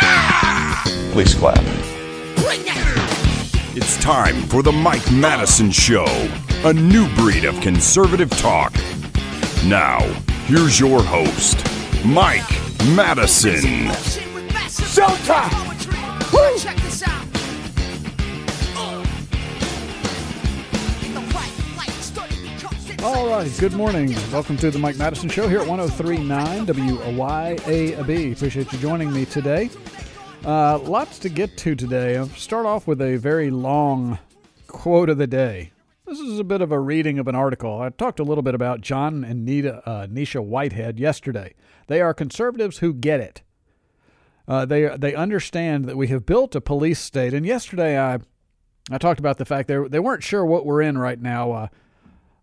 Ah! Please clap. It's time for the Mike Madison Show, a new breed of conservative talk. Now, here's your host, Mike Madison. Showtime! Woo! All right, good morning. Welcome to the Mike Madison Show here at 103.9 WYAB. Appreciate you joining me today. Lots to get to today. I'll start off with a very long quote of the day. This is a bit of a reading of an article. I talked a little bit about John and Nisha Whitehead yesterday. They are conservatives who get it. They understand that we have built a police state. And yesterday I talked about the fact they weren't sure what we're in right now.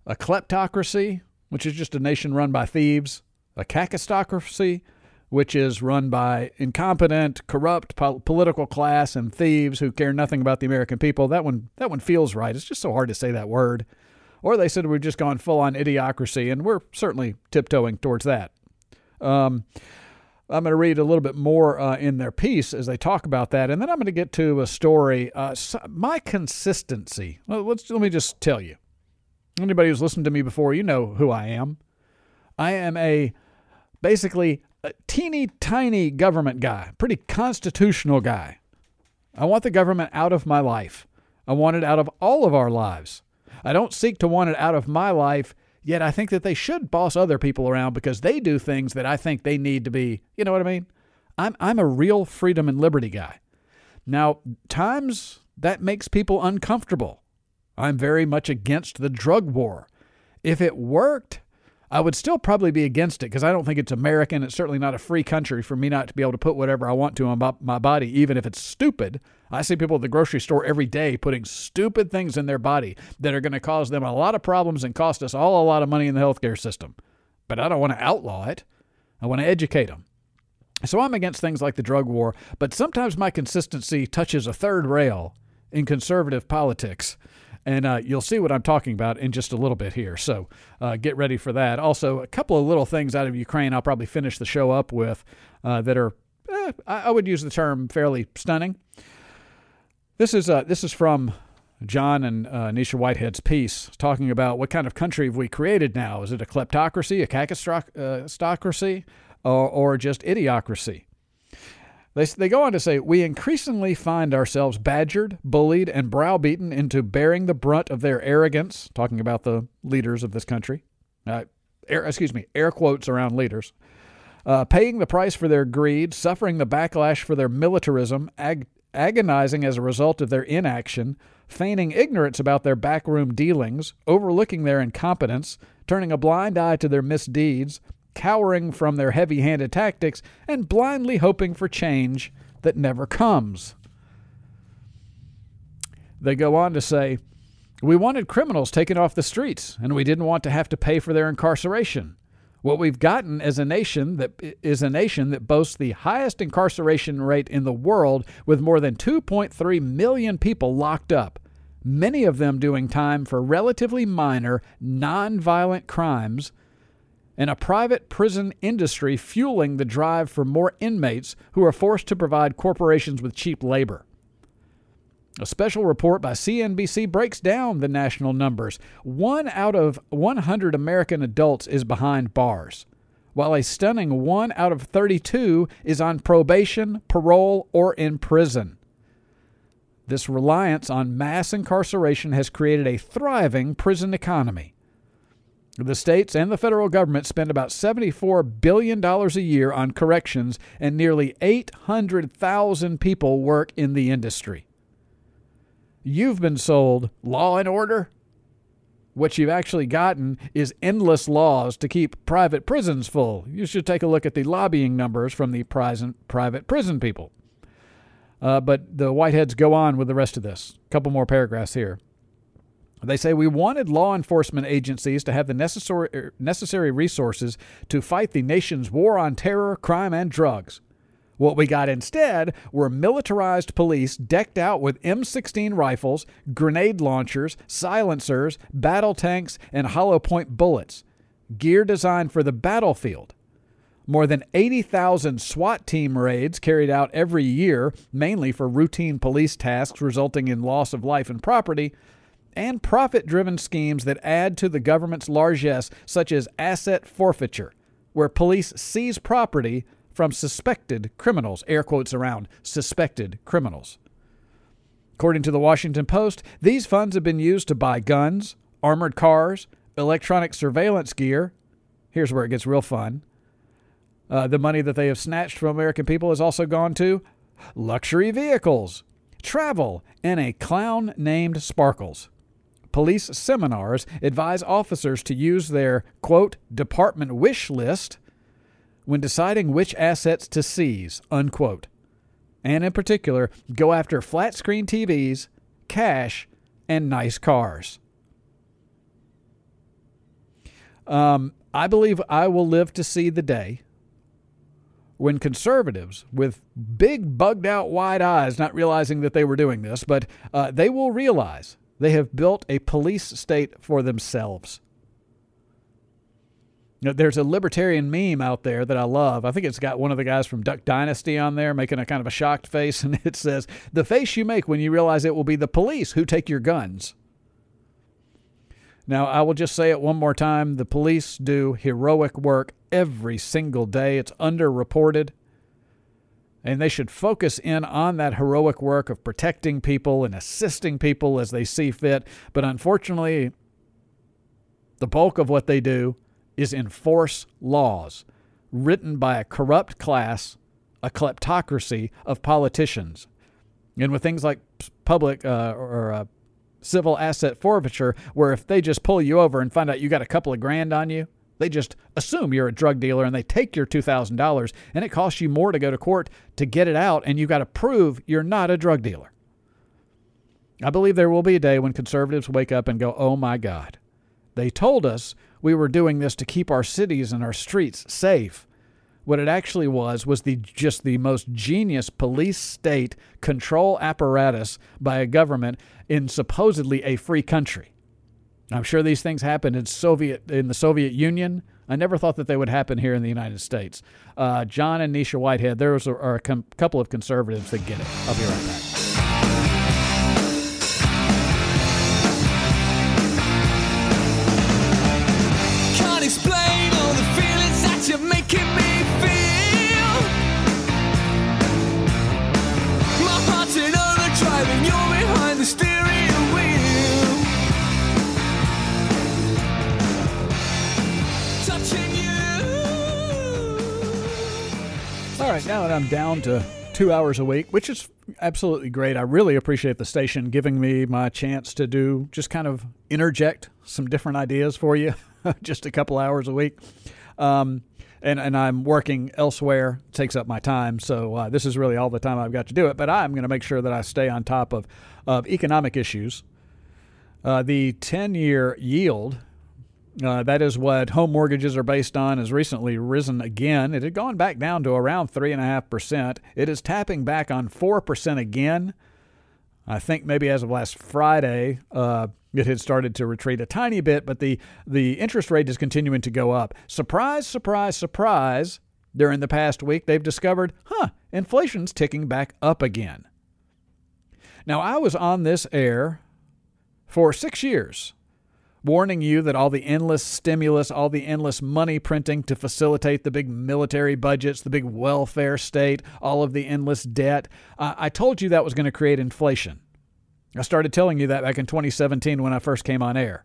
A kleptocracy, which is just a nation run by thieves, a kakistocracy, which is run by incompetent, corrupt political class and thieves who care nothing about the American people. That one feels right. It's just so hard to say that word. Or they said we've just gone full-on idiocracy, and we're certainly tiptoeing towards that. I'm going to read a little bit more in their piece as they talk about that, and then I'm going to get to a story. My consistency. Let me just tell you. Anybody who's listened to me before, you know who I am. I am basically a teeny tiny government guy, pretty constitutional guy. I want the government out of my life. I want it out of all of our lives. I don't seek to want it out of my life, yet I think that they should boss other people around because they do things that I think they need to be, you know what I mean? I'm a real freedom and liberty guy. Now, times that makes people uncomfortable. I'm very much against the drug war. If it worked, I would still probably be against it because I don't think it's American. It's certainly not a free country for me not to be able to put whatever I want to on my body, even if it's stupid. I see people at the grocery store every day putting stupid things in their body that are going to cause them a lot of problems and cost us all a lot of money in the healthcare system. But I don't want to outlaw it. I want to educate them. So I'm against things like the drug war, but sometimes my consistency touches a third rail in conservative politics. And you'll see what I'm talking about in just a little bit here. So get ready for that. Also, a couple of little things out of Ukraine I'll probably finish the show up with that are, I would use the term fairly stunning. This is from John and Nisha Whitehead's piece talking about what kind of country have we created now. Is it a kleptocracy, a kakistocracy, or just idiocracy? They go on to say, we increasingly find ourselves badgered, bullied, and browbeaten into bearing the brunt of their arrogance, talking about the leaders of this country, air quotes around leaders, paying the price for their greed, suffering the backlash for their militarism, agonizing as a result of their inaction, feigning ignorance about their backroom dealings, overlooking their incompetence, turning a blind eye to their misdeeds, cowering from their heavy-handed tactics, and blindly hoping for change that never comes. They go on to say, we wanted criminals taken off the streets, and we didn't want to have to pay for their incarceration. What we've gotten as a nation that boasts the highest incarceration rate in the world, with more than 2.3 million people locked up, many of them doing time for relatively minor, non-violent crimes, and a private prison industry fueling the drive for more inmates who are forced to provide corporations with cheap labor. A special report by CNBC breaks down the national numbers. 1 out of 100 American adults is behind bars, while a stunning 1 out of 32 is on probation, parole, or in prison. This reliance on mass incarceration has created a thriving prison economy. The states and the federal government spend about $74 billion a year on corrections, and nearly 800,000 people work in the industry. You've been sold law and order. What you've actually gotten is endless laws to keep private prisons full. You should take a look at the lobbying numbers from the private prison people. But the Whiteheads go on with the rest of this. A couple more paragraphs here. They say, we wanted law enforcement agencies to have the necessary resources to fight the nation's war on terror, crime, and drugs. What we got instead were militarized police decked out with M16 rifles, grenade launchers, silencers, battle tanks, and hollow-point bullets, gear designed for the battlefield. More than 80,000 SWAT team raids carried out every year, mainly for routine police tasks resulting in loss of life and property, and profit-driven schemes that add to the government's largesse, such as asset forfeiture, where police seize property from suspected criminals, air quotes around suspected criminals. According to the Washington Post, these funds have been used to buy guns, armored cars, electronic surveillance gear. Here's where it gets real fun. The money that they have snatched from American people has also gone to luxury vehicles, travel, and a clown named Sparkles. Police seminars advise officers to use their, quote, department wish list when deciding which assets to seize, unquote. And in particular, go after flat-screen TVs, cash, and nice cars. I believe I will live to see the day when conservatives, with big, bugged-out, wide eyes, not realizing that they were doing this, but they will realize they have built a police state for themselves. You know, there's a libertarian meme out there that I love. I think it's got one of the guys from Duck Dynasty on there making a kind of a shocked face, and it says, the face you make when you realize it will be the police who take your guns. Now, I will just say it one more time. The police do heroic work every single day. It's underreported. And they should focus in on that heroic work of protecting people and assisting people as they see fit. But unfortunately, the bulk of what they do is enforce laws written by a corrupt class, a kleptocracy of politicians. And with things like public or civil asset forfeiture, where if they just pull you over and find out you got a couple of grand on you, they just assume you're a drug dealer and they take your $2,000 and it costs you more to go to court to get it out, and you got to prove you're not a drug dealer. I believe there will be a day when conservatives wake up and go, oh my God, they told us we were doing this to keep our cities and our streets safe. What it actually was the most genius police state control apparatus by a government in supposedly a free country. I'm sure these things happened in the Soviet Union. I never thought that they would happen here in the United States. John and Nisha Whitehead, there are a couple of conservatives that get it. I'll be right back. Can't explain all the feelings that you're making me feel. My heart's in overdrive and you're behind the steering wheel. All right, now that I'm down to 2 hours a week, which is absolutely great. I really appreciate the station giving me my chance to do just kind of interject some different ideas for you, just a couple hours a week. And I'm working elsewhere, it takes up my time. So this is really all the time I've got to do it. But I'm going to make sure that I stay on top of economic issues. The 10-year yield, that is what home mortgages are based on, has recently risen again. It had gone back down to around 3.5%. It is tapping back on 4% again. I think maybe as of last Friday, it had started to retreat a tiny bit, but the interest rate is continuing to go up. Surprise, surprise, surprise. During the past week, they've discovered, inflation's ticking back up again. Now, I was on this air for 6 years, warning you that all the endless stimulus, all the endless money printing to facilitate the big military budgets, the big welfare state, all of the endless debt. I told you that was going to create inflation. I started telling you that back in 2017 when I first came on air.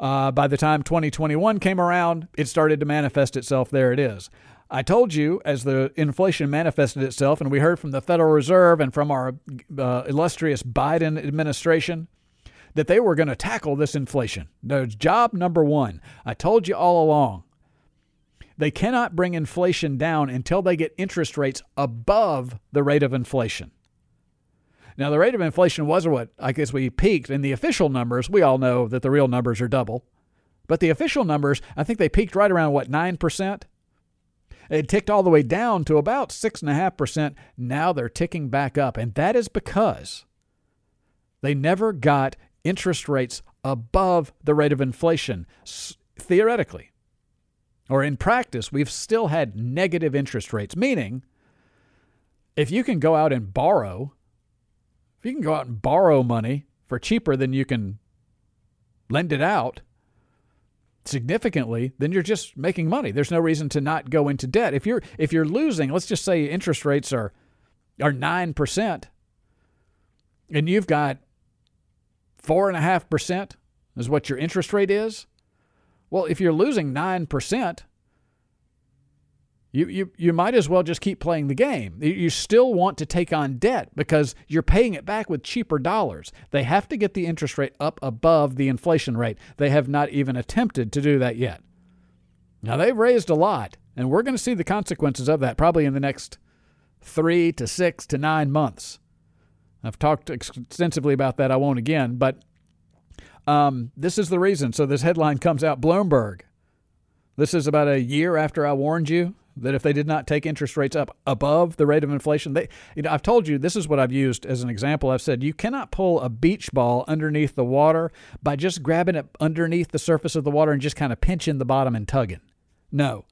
By the time 2021 came around, it started to manifest itself. There it is. I told you as the inflation manifested itself, and we heard from the Federal Reserve and from our illustrious Biden administration, that they were going to tackle this inflation. Job number one. I told you all along They cannot bring inflation down until they get interest rates above the rate of inflation. Now, the rate of inflation was what I guess we peaked in the official numbers. We all know that the real numbers are double. But the official numbers, I think they peaked right around, 9%? It ticked all the way down to about 6.5%. Now they're ticking back up. And that is because they never got interest rates above the rate of inflation, theoretically. Or in practice, we've still had negative interest rates, meaning if you can go out and borrow, if you can go out and borrow money for cheaper than you can lend it out significantly, then you're just making money. There's no reason to not go into debt. If you're losing, let's just say interest rates are 9% and you've got 4.5% is what your interest rate is. Well, if you're losing 9%, you might as well just keep playing the game. You still want to take on debt because you're paying it back with cheaper dollars. They have to get the interest rate up above the inflation rate. They have not even attempted to do that yet. Now, they've raised a lot, and we're going to see the consequences of that probably in the next 3 to 6 to 9 months. I've talked extensively about that. I won't again, but this is the reason. So this headline comes out, Bloomberg. This is about a year after I warned you that if they did not take interest rates up above the rate of inflation, I've told you, this is what I've used as an example. I've said you cannot pull a beach ball underneath the water by just grabbing it underneath the surface of the water and just kind of pinching the bottom and tugging. No,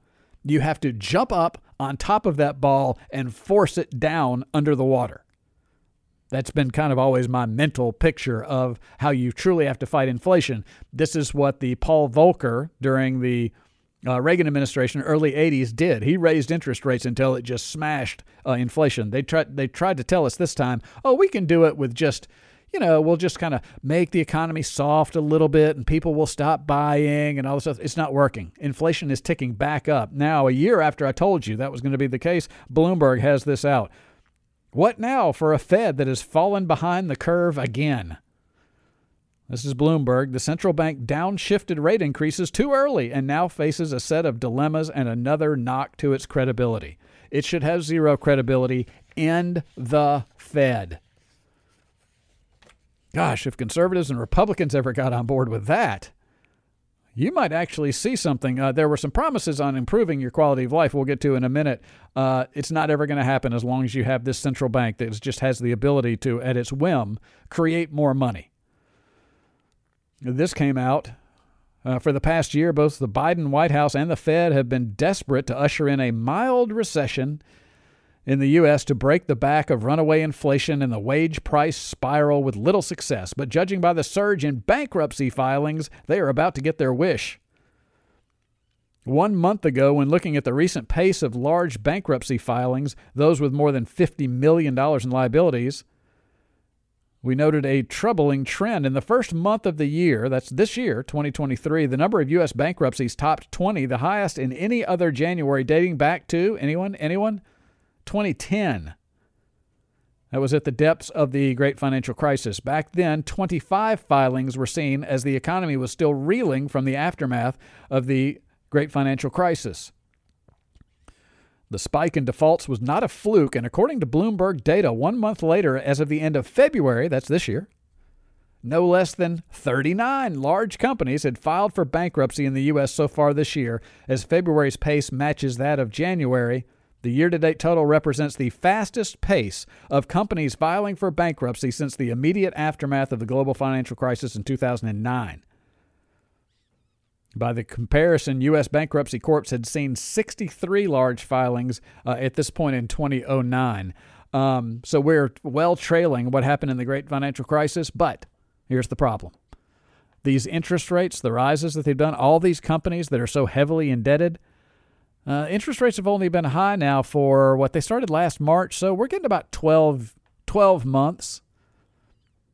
you have to jump up on top of that ball and force it down under the water. That's been kind of always my mental picture of how you truly have to fight inflation. This is what the Paul Volcker during the Reagan administration, early 80s, did. He raised interest rates until it just smashed inflation. They tried to tell us this time, oh, we can do it with just, we'll just kind of make the economy soft a little bit and people will stop buying and all this stuff. It's not working. Inflation is ticking back up. Now, a year after I told you that was going to be the case, Bloomberg has this out. What now for a Fed that has fallen behind the curve again? This is Bloomberg. The central bank downshifted rate increases too early and now faces a set of dilemmas and another knock to its credibility. It should have zero credibility. End the Fed. Gosh, if conservatives and Republicans ever got on board with that, you might actually see something. There were some promises on improving your quality of life we'll get to in a minute. It's not ever going to happen as long as you have this central bank that just has the ability to, at its whim, create more money. This came out. For the past year, both the Biden White House and the Fed have been desperate to usher in a mild recession in the U.S. to break the back of runaway inflation and the wage price spiral with little success. But judging by the surge in bankruptcy filings, they are about to get their wish. 1 month ago, when looking at the recent pace of large bankruptcy filings, those with more than $50 million in liabilities, we noted a troubling trend. In the first month of the year, that's this year, 2023, the number of U.S. bankruptcies topped 20, the highest in any other January dating back to, anyone? 2010. That was at the depths of the great financial crisis. Back then, 25 filings were seen as the economy was still reeling from the aftermath of the great financial crisis. The spike in defaults was not a fluke, and according to Bloomberg data, 1 month later, as of the end of February, that's this year, no less than 39 large companies had filed for bankruptcy in the U.S. so far this year, as February's pace matches that of January. The year-to-date total represents the fastest pace of companies filing for bankruptcy since the immediate aftermath of the global financial crisis in 2009. By the comparison, U.S. Bankruptcy Corps had seen 63 large filings at this point in 2009. So we're well trailing what happened in the great financial crisis, but here's the problem. These interest rates, the rises that they've done, all these companies that are so heavily indebted, interest rates have only been high now for what they started last March, so we're getting about 12 months.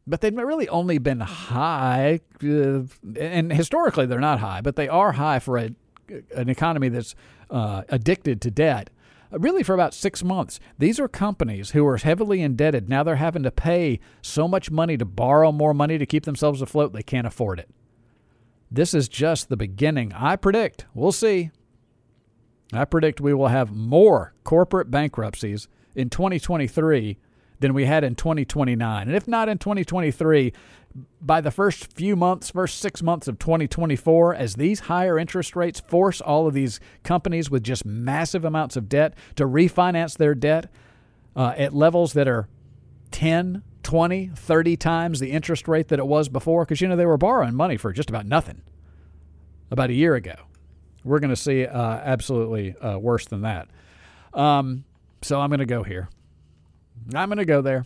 But they've really only been high, and historically they're not high, but they are high for an economy that's addicted to debt, really for about 6 months. These are companies who are heavily indebted. Now they're having to pay so much money to borrow more money to keep themselves afloat, they can't afford it. This is just the beginning. I predict, we'll see. I predict we will have more corporate bankruptcies in 2023 than we had in 2029. And if not in 2023, by the first 6 months of 2024, as these higher interest rates force all of these companies with just massive amounts of debt to refinance their debt at levels that are 10, 20, 30 times the interest rate that it was before, because, you know, they were borrowing money for just about nothing about a year ago. We're going to see absolutely worse than that. So I'm going to go here. I'm going to go there.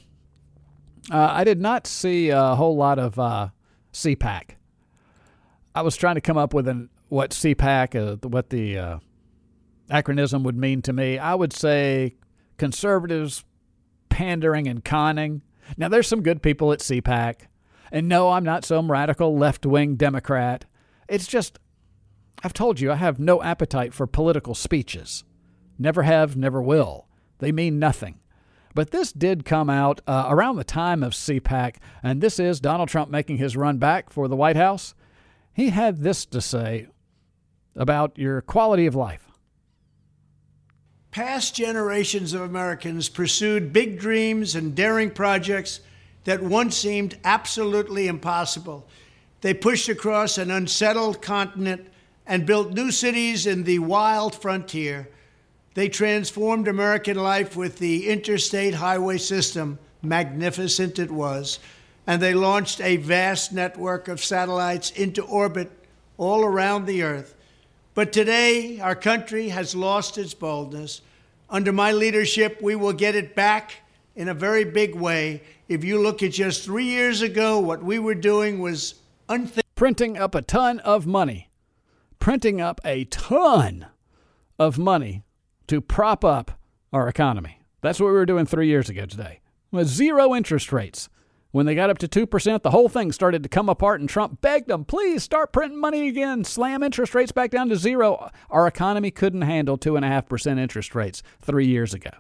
I did not see a whole lot of CPAC. I was trying to come up with what CPAC, what the acronym would mean to me. I would say conservatives pandering and conning. Now, there's some good people at CPAC. And no, I'm not some radical left-wing Democrat. It's just, I've told you, I have no appetite for political speeches. Never have, never will. They mean nothing. But this did come out around the time of CPAC, and this is Donald Trump making his run back for the White House. He had this to say about your quality of life. Past generations of Americans pursued big dreams and daring projects that once seemed absolutely impossible. They pushed across an unsettled continent and built new cities in the wild frontier. They transformed American life with the interstate highway system, magnificent it was, and they launched a vast network of satellites into orbit all around the Earth. But today, our country has lost its boldness. Under my leadership, we will get it back in a very big way. If you look at just 3 years ago, what we were doing was unthinkable. Printing up a ton of money. Printing up a ton of money to prop up our economy. That's what we were doing 3 years ago today. With zero interest rates. When they got up to 2%, the whole thing started to come apart, and Trump begged them, please start printing money again. Slam interest rates back down to zero. Our economy couldn't handle 2.5% interest rates 3 years ago.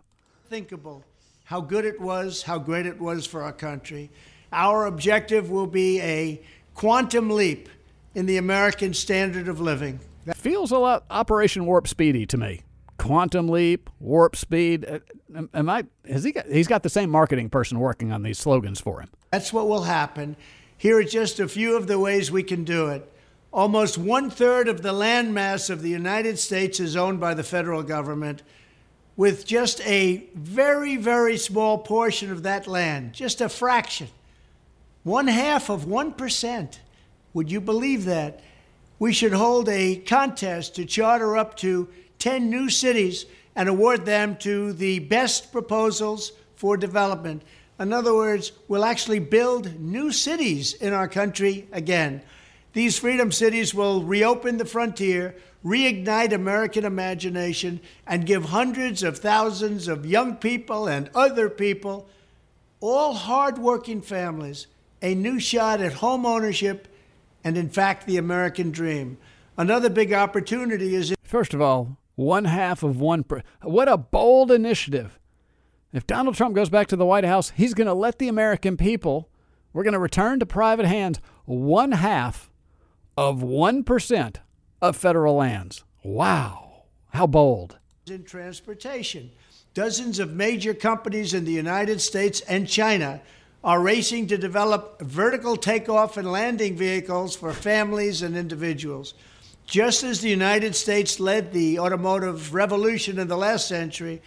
Thinkable. How good it was, how great it was for our country. Our objective will be a quantum leap in the American standard of living. That feels a lot Operation Warp Speedy to me. Quantum leap, warp speed. He's got the same marketing person working on these slogans for him. That's what will happen. Here are just a few of the ways we can do it. Almost 1/3 of the landmass of the United States is owned by the federal government, with just a very, very small portion of that land, just a fraction, 0.5%. Would you believe that? We should hold a contest to charter up to 10 new cities and award them to the best proposals for development. In other words, we'll actually build new cities in our country again. These freedom cities will reopen the frontier, reignite American imagination, and give hundreds of thousands of young people and other people, all hardworking families, a new shot at home ownership and, in fact, the American dream. Another big opportunity is... First of all, 0.5%. What a bold initiative. If Donald Trump goes back to the White House, he's going to let the American people, we're going to return to private hands 0.5% of federal lands. Wow. How bold. In transportation, dozens of major companies in the United States and China are racing to develop vertical takeoff and landing vehicles for families and individuals. Just as the United States led the automotive revolution in the last century,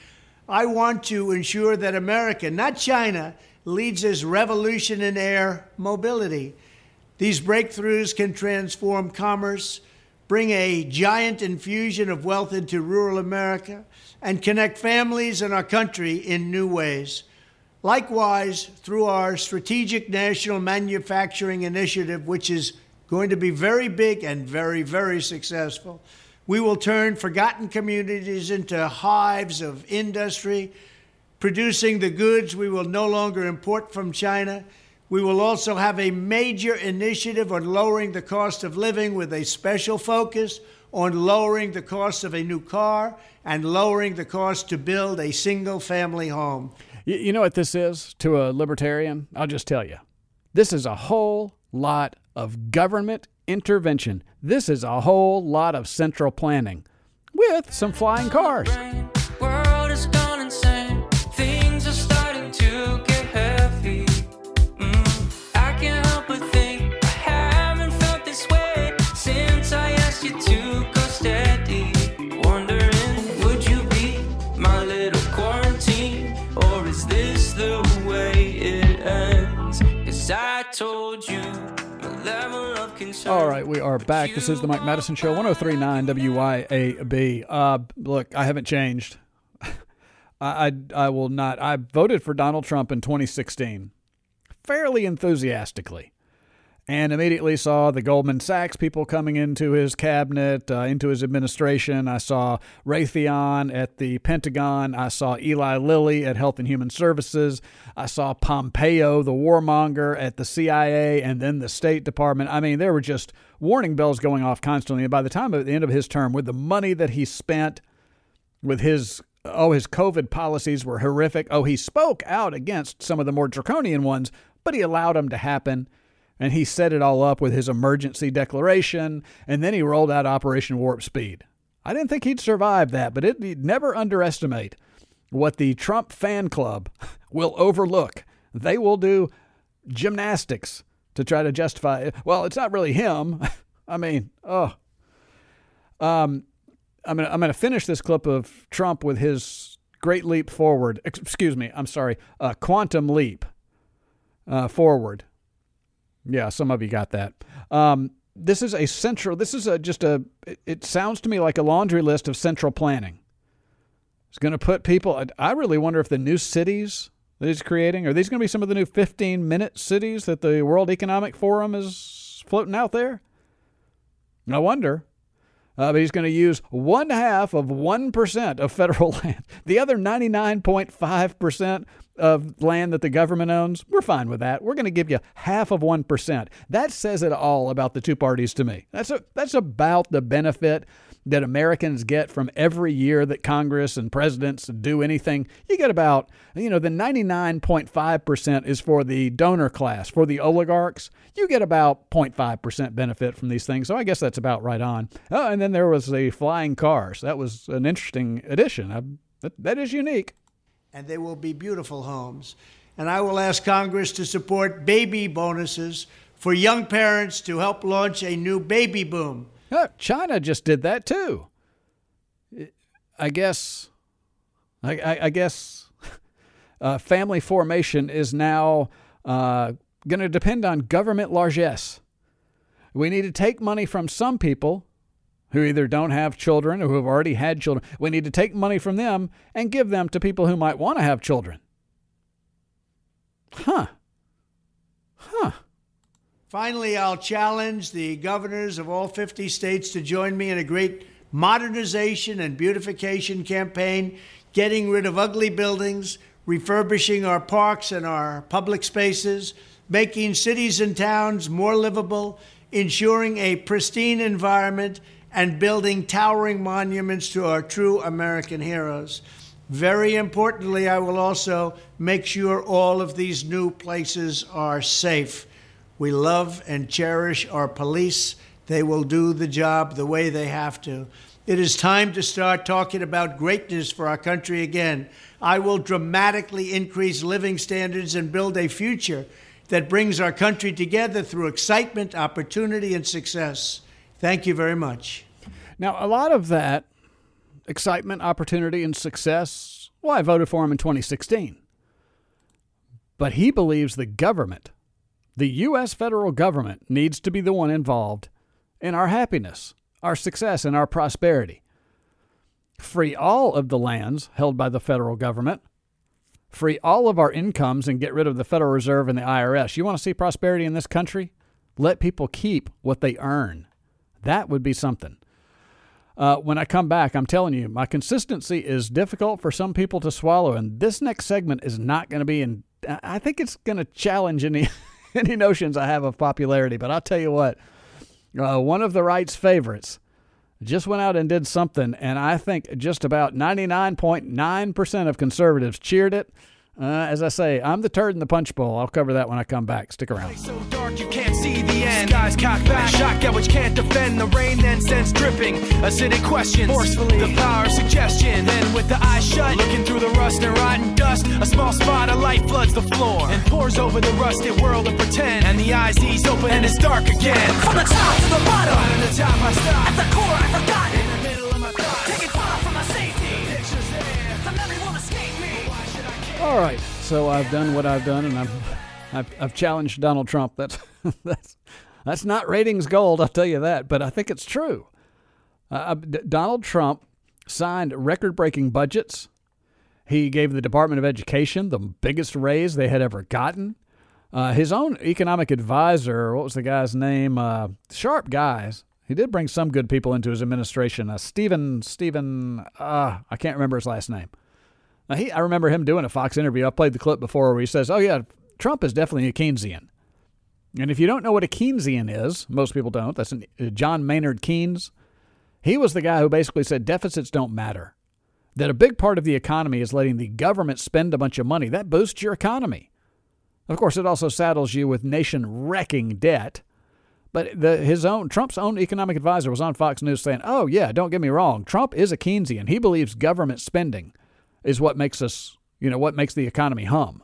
I want to ensure that America, not China, leads this revolution in air mobility. These breakthroughs can transform commerce, bring a giant infusion of wealth into rural America, and connect families and our country in new ways. Likewise, through our Strategic National Manufacturing Initiative, which is going to be very big and very, very successful. We will turn forgotten communities into hives of industry, producing the goods we will no longer import from China. We will also have a major initiative on lowering the cost of living with a special focus on lowering the cost of a new car and lowering the cost to build a single-family home. You know what this is to a libertarian? I'll just tell you. This is a whole lot of government intervention. This is a whole lot of central planning. with some flying cars. World has gone insane. Things are starting to get heavy. I can't help but think I haven't felt this way since I asked you to go steady. Wondering, would you be my little quarantine, or is this the way it ends? 'Cause I told you my level of concern. All right, we are back. This is the Mike Madison Show, 103.9 WYAB. Look, I haven't changed. I will not. I voted for Donald Trump in 2016 fairly enthusiastically, and immediately saw the Goldman Sachs people coming into his cabinet, into his administration. I saw Raytheon at the Pentagon. I saw Eli Lilly at Health and Human Services. I saw Pompeo, the warmonger, at the CIA and then the State Department. I mean, there were just warning bells going off constantly. And by the time at the end of his term, with the money that he spent with his his COVID policies were horrific. Oh, he spoke out against some of the more draconian ones, but he allowed them to happen. And he set it all up with his emergency declaration. And then he rolled out Operation Warp Speed. I didn't think he'd survive that, but he'd never underestimate what the Trump fan club will overlook. They will do gymnastics to try to justify it. Well, it's not really him. I mean, I'm going to finish this clip of Trump with his great leap forward. Excuse me. I'm sorry. Quantum leap forward. Yeah, some of you got that. This is a central. This is a just a. It sounds to me like a laundry list of central planning. It's going to put people. I really wonder if the new cities that he's creating, are these going to be some of the new 15-minute cities that the World Economic Forum is floating out there? I wonder. But he's going to use 0.5% of federal land. The other 99.5% of land that the government owns, we're fine with that. We're going to give you 0.5%. That says it all about the two parties to me. That's about the benefit that Americans get from every year that Congress and presidents do anything. You get about, the 99.5% is for the donor class, for the oligarchs. You get about 0.5% benefit from these things. So I guess that's about right on. Oh, and then there was the flying cars. That was an interesting addition. That is unique. And they will be beautiful homes. And I will ask Congress to support baby bonuses for young parents to help launch a new baby boom. Oh, China just did that too. I guess family formation is now going to depend on government largesse. We need to take money from some people who either don't have children or who have already had children. We need to take money from them and give them to people who might want to have children. Huh. Finally, I'll challenge the governors of all 50 states to join me in a great modernization and beautification campaign, getting rid of ugly buildings, refurbishing our parks and our public spaces, making cities and towns more livable, ensuring a pristine environment, and building towering monuments to our true American heroes. Very importantly, I will also make sure all of these new places are safe. We love and cherish our police. They will do the job the way they have to. It is time to start talking about greatness for our country again. I will dramatically increase living standards and build a future that brings our country together through excitement, opportunity, and success. Thank you very much. Now, a lot of that excitement, opportunity, and success, well, I voted for him in 2016. But he believes the government, the U.S. federal government, needs to be the one involved in our happiness, our success, and our prosperity. Free all of the lands held by the federal government. Free all of our incomes and get rid of the Federal Reserve and the IRS. You want to see prosperity in this country? Let people keep what they earn. That would be something. When I come back, I'm telling you, my consistency is difficult for some people to swallow, and this next segment is not going to be in. I think it's going to challenge any notions I have of popularity, but I'll tell you what, one of the right's favorites just went out and did something, and I think just about 99.9% of conservatives cheered it. As I say, I'm the turd in the punch bowl. I'll cover that when I come back. Stick around. So dark you can't see the end. Skies cocked back. Shock out which can't defend. The rain then sends dripping. Acidic questions. Forcefully. The power of suggestion. Then with the eyes shut. Looking through the rust and rotten dust. A small spot of light floods the floor. And pours over the rusted world of pretend. And the eyes ease open and it's dark again. From the top to the bottom. Out of the top I stop. At the core I forgot. In the middle of my thoughts. Taking far from my safety. The picture's there. The memory won't escape me. Why should I care? All right. So I've done what I've done, and I've challenged Donald Trump. That's not ratings gold, I'll tell you that. But I think it's true. Donald Trump signed record-breaking budgets. He gave the Department of Education the biggest raise they had ever gotten. His own economic advisor, what was the guy's name? Sharp guys. He did bring some good people into his administration. Stephen, I can't remember his last name. I remember him doing a Fox interview. I played the clip before where he says, oh, yeah, Trump is definitely a Keynesian. And if you don't know what a Keynesian is, most people don't. That's John Maynard Keynes. He was the guy who basically said deficits don't matter, that a big part of the economy is letting the government spend a bunch of money. That boosts your economy. Of course, it also saddles you with nation-wrecking debt. But Trump's own economic advisor was on Fox News saying, oh, yeah, don't get me wrong. Trump is a Keynesian. He believes government spending is what makes us, what makes the economy hum.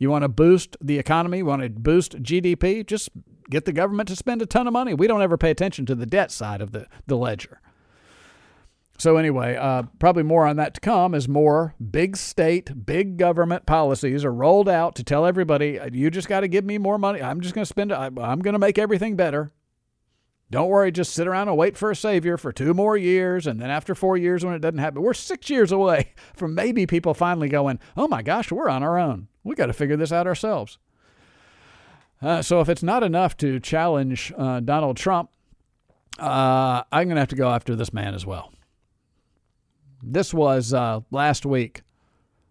You want to boost the economy, you want to boost GDP, just get the government to spend a ton of money. We don't ever pay attention to the debt side of the ledger. So anyway, probably more on that to come as more big state, big government policies are rolled out to tell everybody, you just got to give me more money. I'm just going to spend it. I'm going to make everything better. Don't worry, just sit around and wait for a savior for 2 more years, and then after 4 years when it doesn't happen, we're 6 years away from maybe people finally going, oh my gosh, we're on our own. We got to figure this out ourselves. So if it's not enough to challenge Donald Trump, I'm going to have to go after this man as well. This was last week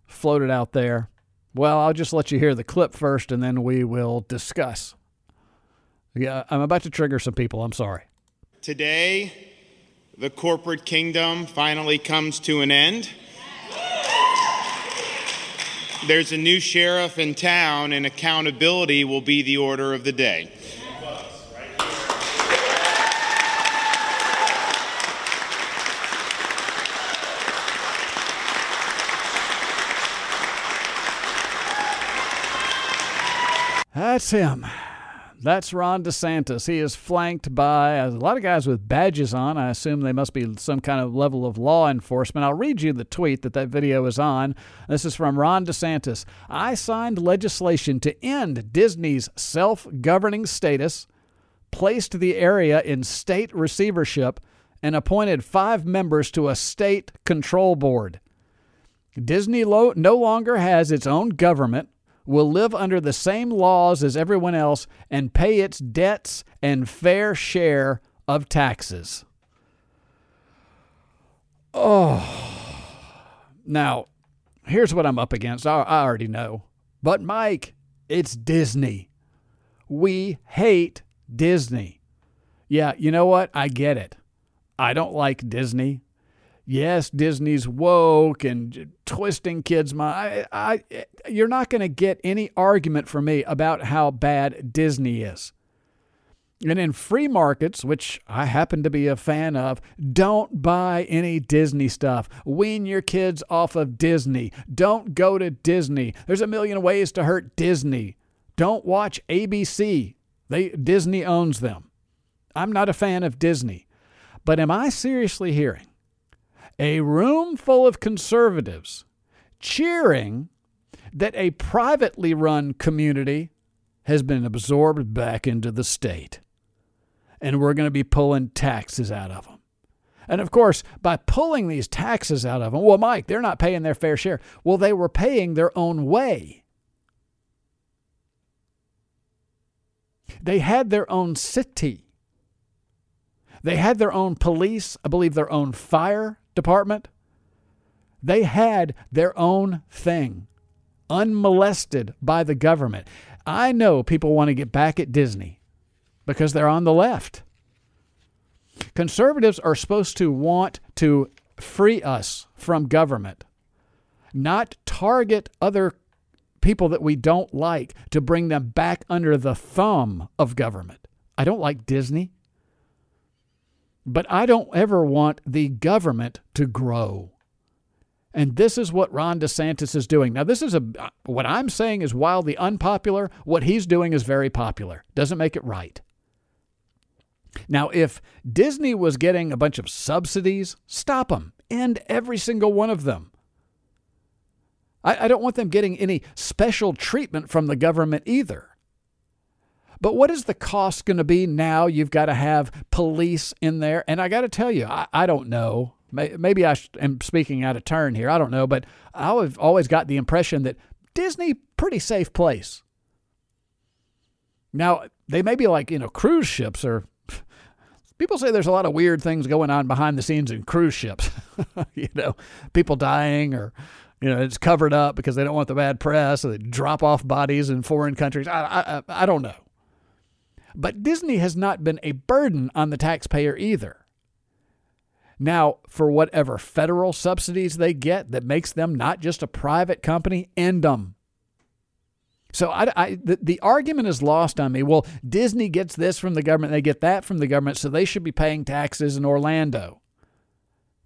floated out there. Well, I'll just let you hear the clip first, and then we will discuss. Yeah, I'm about to trigger some people. I'm sorry. Today, the corporate kingdom finally comes to an end. There's a new sheriff in town, and accountability will be the order of the day. That's him. That's Ron DeSantis. He is flanked by a lot of guys with badges on. I assume they must be some kind of level of law enforcement. I'll read you the tweet that video is on. This is from Ron DeSantis. I signed legislation to end Disney's self-governing status, placed the area in state receivership, and appointed 5 members to a state control board. Disney no longer has its own government, will live under the same laws as everyone else and pay its debts and fair share of taxes. Oh, now, here's what I'm up against. I already know. But Mike, it's Disney. We hate Disney. Yeah, you know what? I get it. I don't like Disney. Yes, Disney's woke and twisting kids' minds. You're not going to get any argument from me about how bad Disney is. And in free markets, which I happen to be a fan of, don't buy any Disney stuff. Wean your kids off of Disney. Don't go to Disney. There's a million ways to hurt Disney. Don't watch ABC. Disney owns them. I'm not a fan of Disney. But am I seriously hearing a room full of conservatives cheering that a privately run community has been absorbed back into the state, and we're going to be pulling taxes out of them? And of course, by pulling these taxes out of them, well, Mike, they're not paying their fair share. Well, they were paying their own way. They had their own city. They had their own police, I believe their own fire department. They had their own thing, unmolested by the government. I know people want to get back at Disney because they're on the left. Conservatives are supposed to want to free us from government, not target other people that we don't like to bring them back under the thumb of government. I don't like Disney, but I don't ever want the government to grow. And this is what Ron DeSantis is doing. Now, this is what I'm saying is wildly unpopular. What he's doing is very popular. Doesn't make it right. Now, if Disney was getting a bunch of subsidies, stop them. End every single one of them. I don't want them getting any special treatment from the government either. But what is the cost going to be now? You've got to have police in there. And I got to tell you, I don't know. Maybe I am speaking out of turn here. I don't know. But I've always got the impression that Disney, pretty safe place. Now, they may be like, cruise ships or people say there's a lot of weird things going on behind the scenes in cruise ships, people dying or, it's covered up because they don't want the bad press. So they drop off bodies in foreign countries. I don't know. But Disney has not been a burden on the taxpayer either. Now, for whatever federal subsidies they get that makes them not just a private company, end them. So the argument is lost on me. Well, Disney gets this from the government, they get that from the government, so they should be paying taxes in Orlando.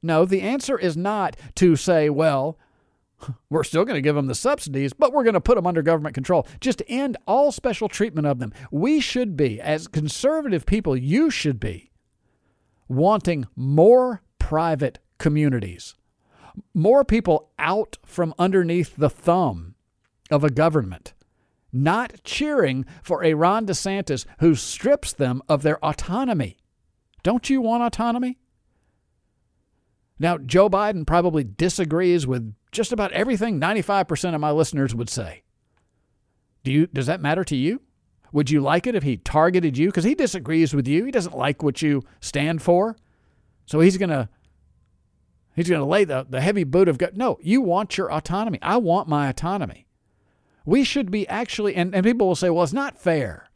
No, the answer is not to say, well, we're still going to give them the subsidies, but we're going to put them under government control. Just end all special treatment of them. We should be, as conservative people, you should be wanting more private communities, more people out from underneath the thumb of a government, not cheering for a Ron DeSantis who strips them of their autonomy. Don't you want autonomy? Now, Joe Biden probably disagrees with just about everything 95% of my listeners would say. Does that matter to you? Would you like it if he targeted you? Because he disagrees with you. He doesn't like what you stand for. So he's going to lay the heavy boot of God. No, you want your autonomy. I want my autonomy. We should be actually, and people will say, well, it's not fair.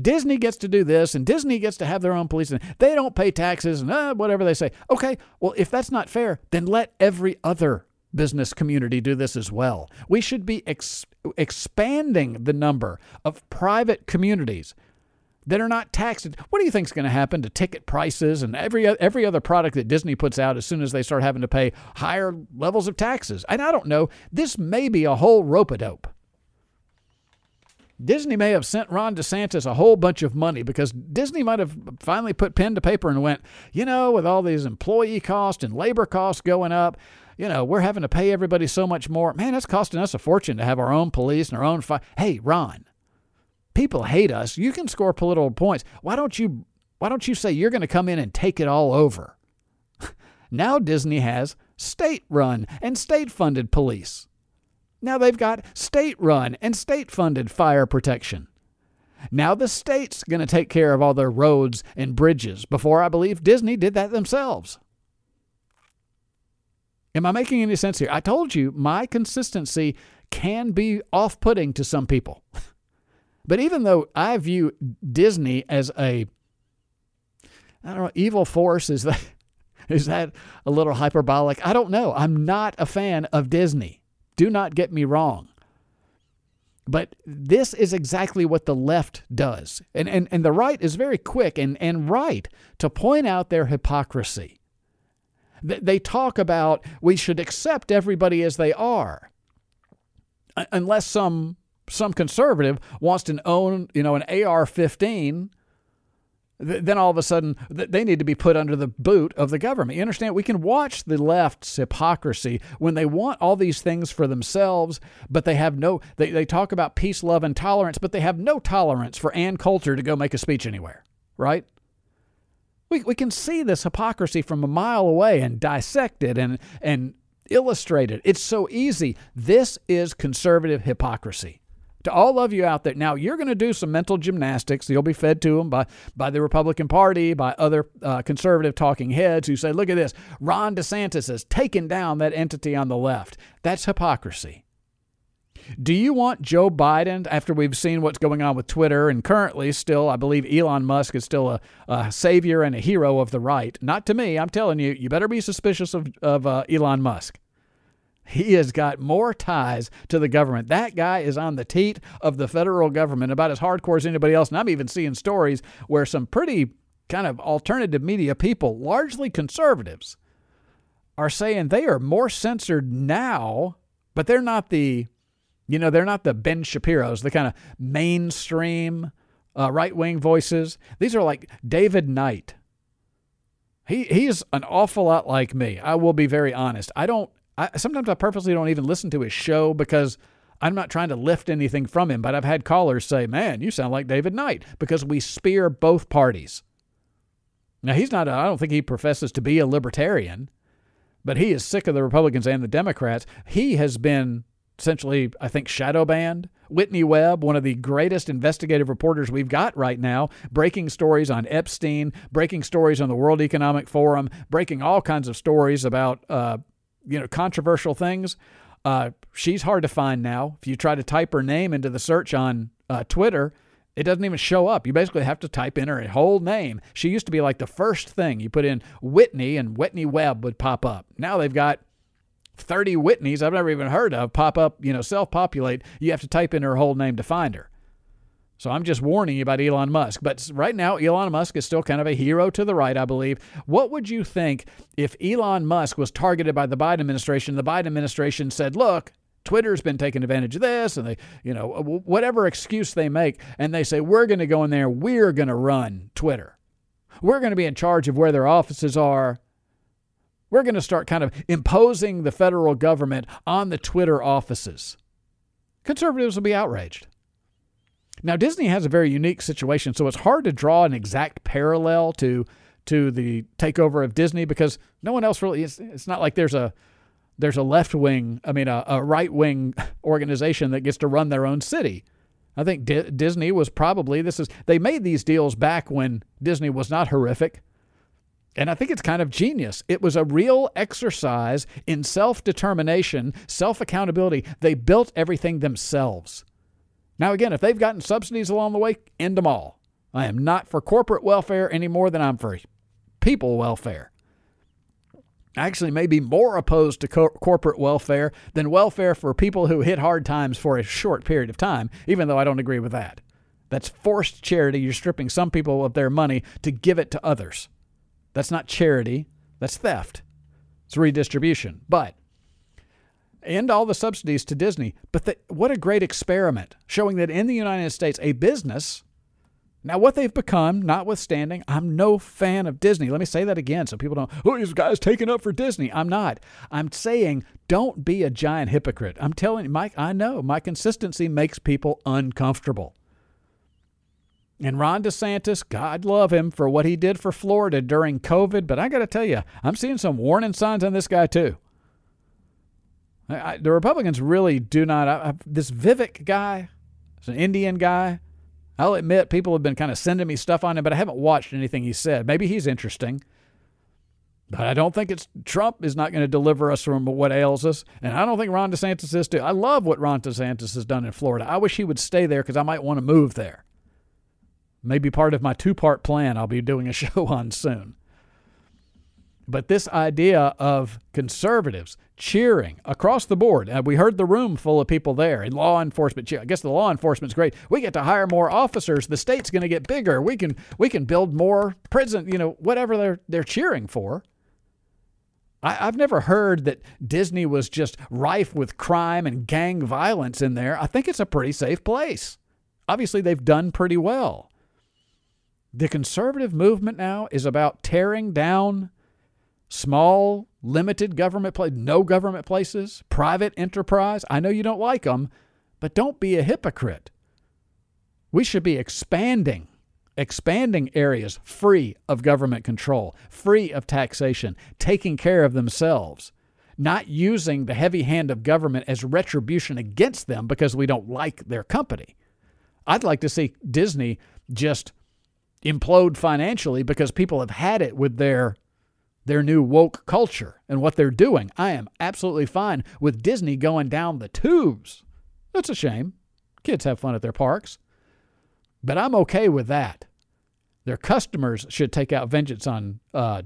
Disney gets to do this, and Disney gets to have their own police, and they don't pay taxes, and whatever they say. Okay, well, if that's not fair, then let every other business community do this as well. We should be expanding the number of private communities that are not taxed. What do you think is going to happen to ticket prices and every other product that Disney puts out as soon as they start having to pay higher levels of taxes? And I don't know. This may be a whole rope-a-dope. Disney may have sent Ron DeSantis a whole bunch of money because Disney might have finally put pen to paper and went, with all these employee costs and labor costs going up, we're having to pay everybody so much more. Man, that's costing us a fortune to have our own police and our own fire. Hey, Ron, people hate us. You can score political points. Why don't you say you're going to come in and take it all over? Now Disney has state-run and state-funded police. Now they've got state-run and state-funded fire protection. Now the state's going to take care of all their roads and bridges. Before, I believe Disney did that themselves. Am I making any sense here? I told you my consistency can be off-putting to some people. But even though I view Disney as evil force, is that a little hyperbolic? I don't know. I'm not a fan of Disney. Do not get me wrong. But this is exactly what the left does. And the right is very quick and right to point out their hypocrisy. They talk about we should accept everybody as they are, unless some conservative wants to own, an AR-15, then all of a sudden they need to be put under the boot of the government. You understand? We can watch the left's hypocrisy when they want all these things for themselves, but they have they talk about peace, love, and tolerance, but they have no tolerance for Ann Coulter to go make a speech anywhere, right? We can see this hypocrisy from a mile away and dissect it and illustrate it. It's so easy. This is conservative hypocrisy. To all of you out there, now you're going to do some mental gymnastics. You'll be fed to them by the Republican Party, by other conservative talking heads who say, look at this, Ron DeSantis has taken down that entity on the left. That's hypocrisy. Do you want Joe Biden, after we've seen what's going on with Twitter, and currently still, I believe Elon Musk is still a savior and a hero of the right? Not to me. I'm telling you, you better be suspicious of Elon Musk. He has got more ties to the government. That guy is on the teat of the federal government, about as hardcore as anybody else. And I'm even seeing stories where some pretty kind of alternative media people, largely conservatives, are saying they are more censored now, but they're not the, you know, they're not the Ben Shapiros, the kind of mainstream right-wing voices. These are like David Knight. He's an awful lot like me. I will be very honest. Sometimes I purposely don't even listen to his show because I'm not trying to lift anything from him, but I've had callers say, man, you sound like David Knight, because we spear both parties. Now, I don't think he professes to be a libertarian, but he is sick of the Republicans and the Democrats. He has been essentially, I think, shadow banned. Whitney Webb, one of the greatest investigative reporters we've got right now, breaking stories on Epstein, breaking stories on the World Economic Forum, breaking all kinds of stories about, controversial things. She's hard to find now. If you try to type her name into the search on Twitter, it doesn't even show up. You basically have to type in her whole name. She used to be like the first thing. You put in Whitney and Whitney Webb would pop up. Now they've got 30 Whitneys I've never even heard of pop up, self-populate. You have to type in her whole name to find her. So I'm just warning you about Elon Musk. But right now, Elon Musk is still kind of a hero to the right, I believe. What would you think if Elon Musk was targeted by the Biden administration? The Biden administration said, look, Twitter's been taking advantage of this, and they, whatever excuse they make, and they say, we're going to go in there, we're going to run Twitter. We're going to be in charge of where their offices are. We're going to start kind of imposing the federal government on the Twitter offices. Conservatives will be outraged. Now, Disney has a very unique situation, so it's hard to draw an exact parallel to the takeover of Disney because no one else really, it's not like there's a right-wing organization that gets to run their own city. I think Disney was probably, they made these deals back when Disney was not horrific. And I think it's kind of genius. It was a real exercise in self-determination, self-accountability. They built everything themselves. Now, again, if they've gotten subsidies along the way, end them all. I am not for corporate welfare any more than I'm for people welfare. I actually may be more opposed to corporate welfare than welfare for people who hit hard times for a short period of time, even though I don't agree with that. That's forced charity. You're stripping some people of their money to give it to others. That's not charity. That's theft. It's redistribution. But end all the subsidies to Disney. But what a great experiment showing that in the United States, a business, now what they've become, notwithstanding, I'm no fan of Disney. Let me say that again so people don't, oh, this guy's taking up for Disney. I'm not. I'm saying don't be a giant hypocrite. I'm telling you, Mike, I know my consistency makes people uncomfortable. And Ron DeSantis, God love him for what he did for Florida during COVID. But I got to tell you, I'm seeing some warning signs on this guy, too. The Republicans really do not. This Vivek guy, it's an Indian guy. I'll admit people have been kind of sending me stuff on him, but I haven't watched anything he said. Maybe he's interesting. But I don't think Trump is not going to deliver us from what ails us. And I don't think Ron DeSantis is, too. I love what Ron DeSantis has done in Florida. I wish he would stay there because I might want to move there. Maybe part of my two-part plan I'll be doing a show on soon. But this idea of conservatives cheering across the board. We heard the room full of people there in law enforcement. I guess the law enforcement's great. We get to hire more officers. The state's going to get bigger. We can build more prison, whatever they're cheering for. I've never heard that Disney was just rife with crime and gang violence in there. I think it's a pretty safe place. Obviously, they've done pretty well. The conservative movement now is about tearing down small, limited government, no government places, private enterprise. I know you don't like them, but don't be a hypocrite. We should be expanding areas free of government control, free of taxation, taking care of themselves, not using the heavy hand of government as retribution against them because we don't like their company. I'd like to see Disney just implode financially because people have had it with their new woke culture and what they're doing. I am absolutely fine with Disney going down the tubes. That's a shame. Kids have fun at their parks. But I'm okay with that. Their customers should take out vengeance on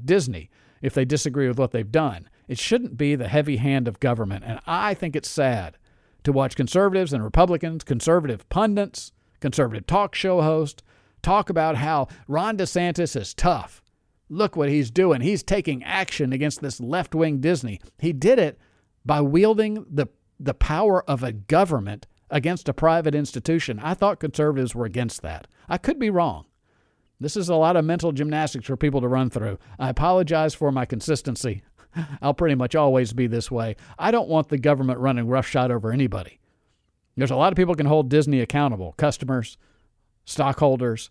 Disney if they disagree with what they've done. It shouldn't be the heavy hand of government. And I think it's sad to watch conservatives and Republicans, conservative pundits, conservative talk show hosts talk about how Ron DeSantis is tough. Look what he's doing. He's taking action against this left-wing Disney. He did it by wielding the power of a government against a private institution. I thought conservatives were against that. I could be wrong. This is a lot of mental gymnastics for people to run through. I apologize for my consistency. I'll pretty much always be this way. I don't want the government running roughshod over anybody. There's a lot of people who can hold Disney accountable, customers, stockholders.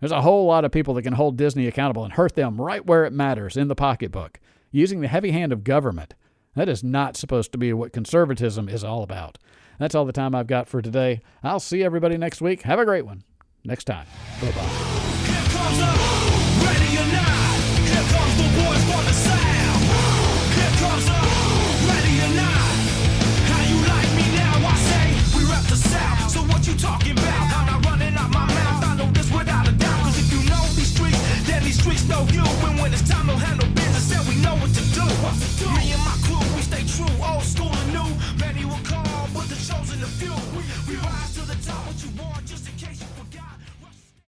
There's a whole lot of people that can hold Disney accountable and hurt them right where it matters, in the pocketbook, using the heavy hand of government. That is not supposed to be what conservatism is all about. That's all the time I've got for today. I'll see everybody next week. Have a great one. Next time. Bye-bye. Here comes the, ready or not. Here comes the boys for the sound. Here comes the, ready or not. How you like me now? I say we rep the South. So what you talking about? I'm not running out my mouth. I know this without a doubt. 'Cause if you know these streets, then these streets know you. And when it's time to handle business, then we know what to do. Me and my crew, we stay true, old school.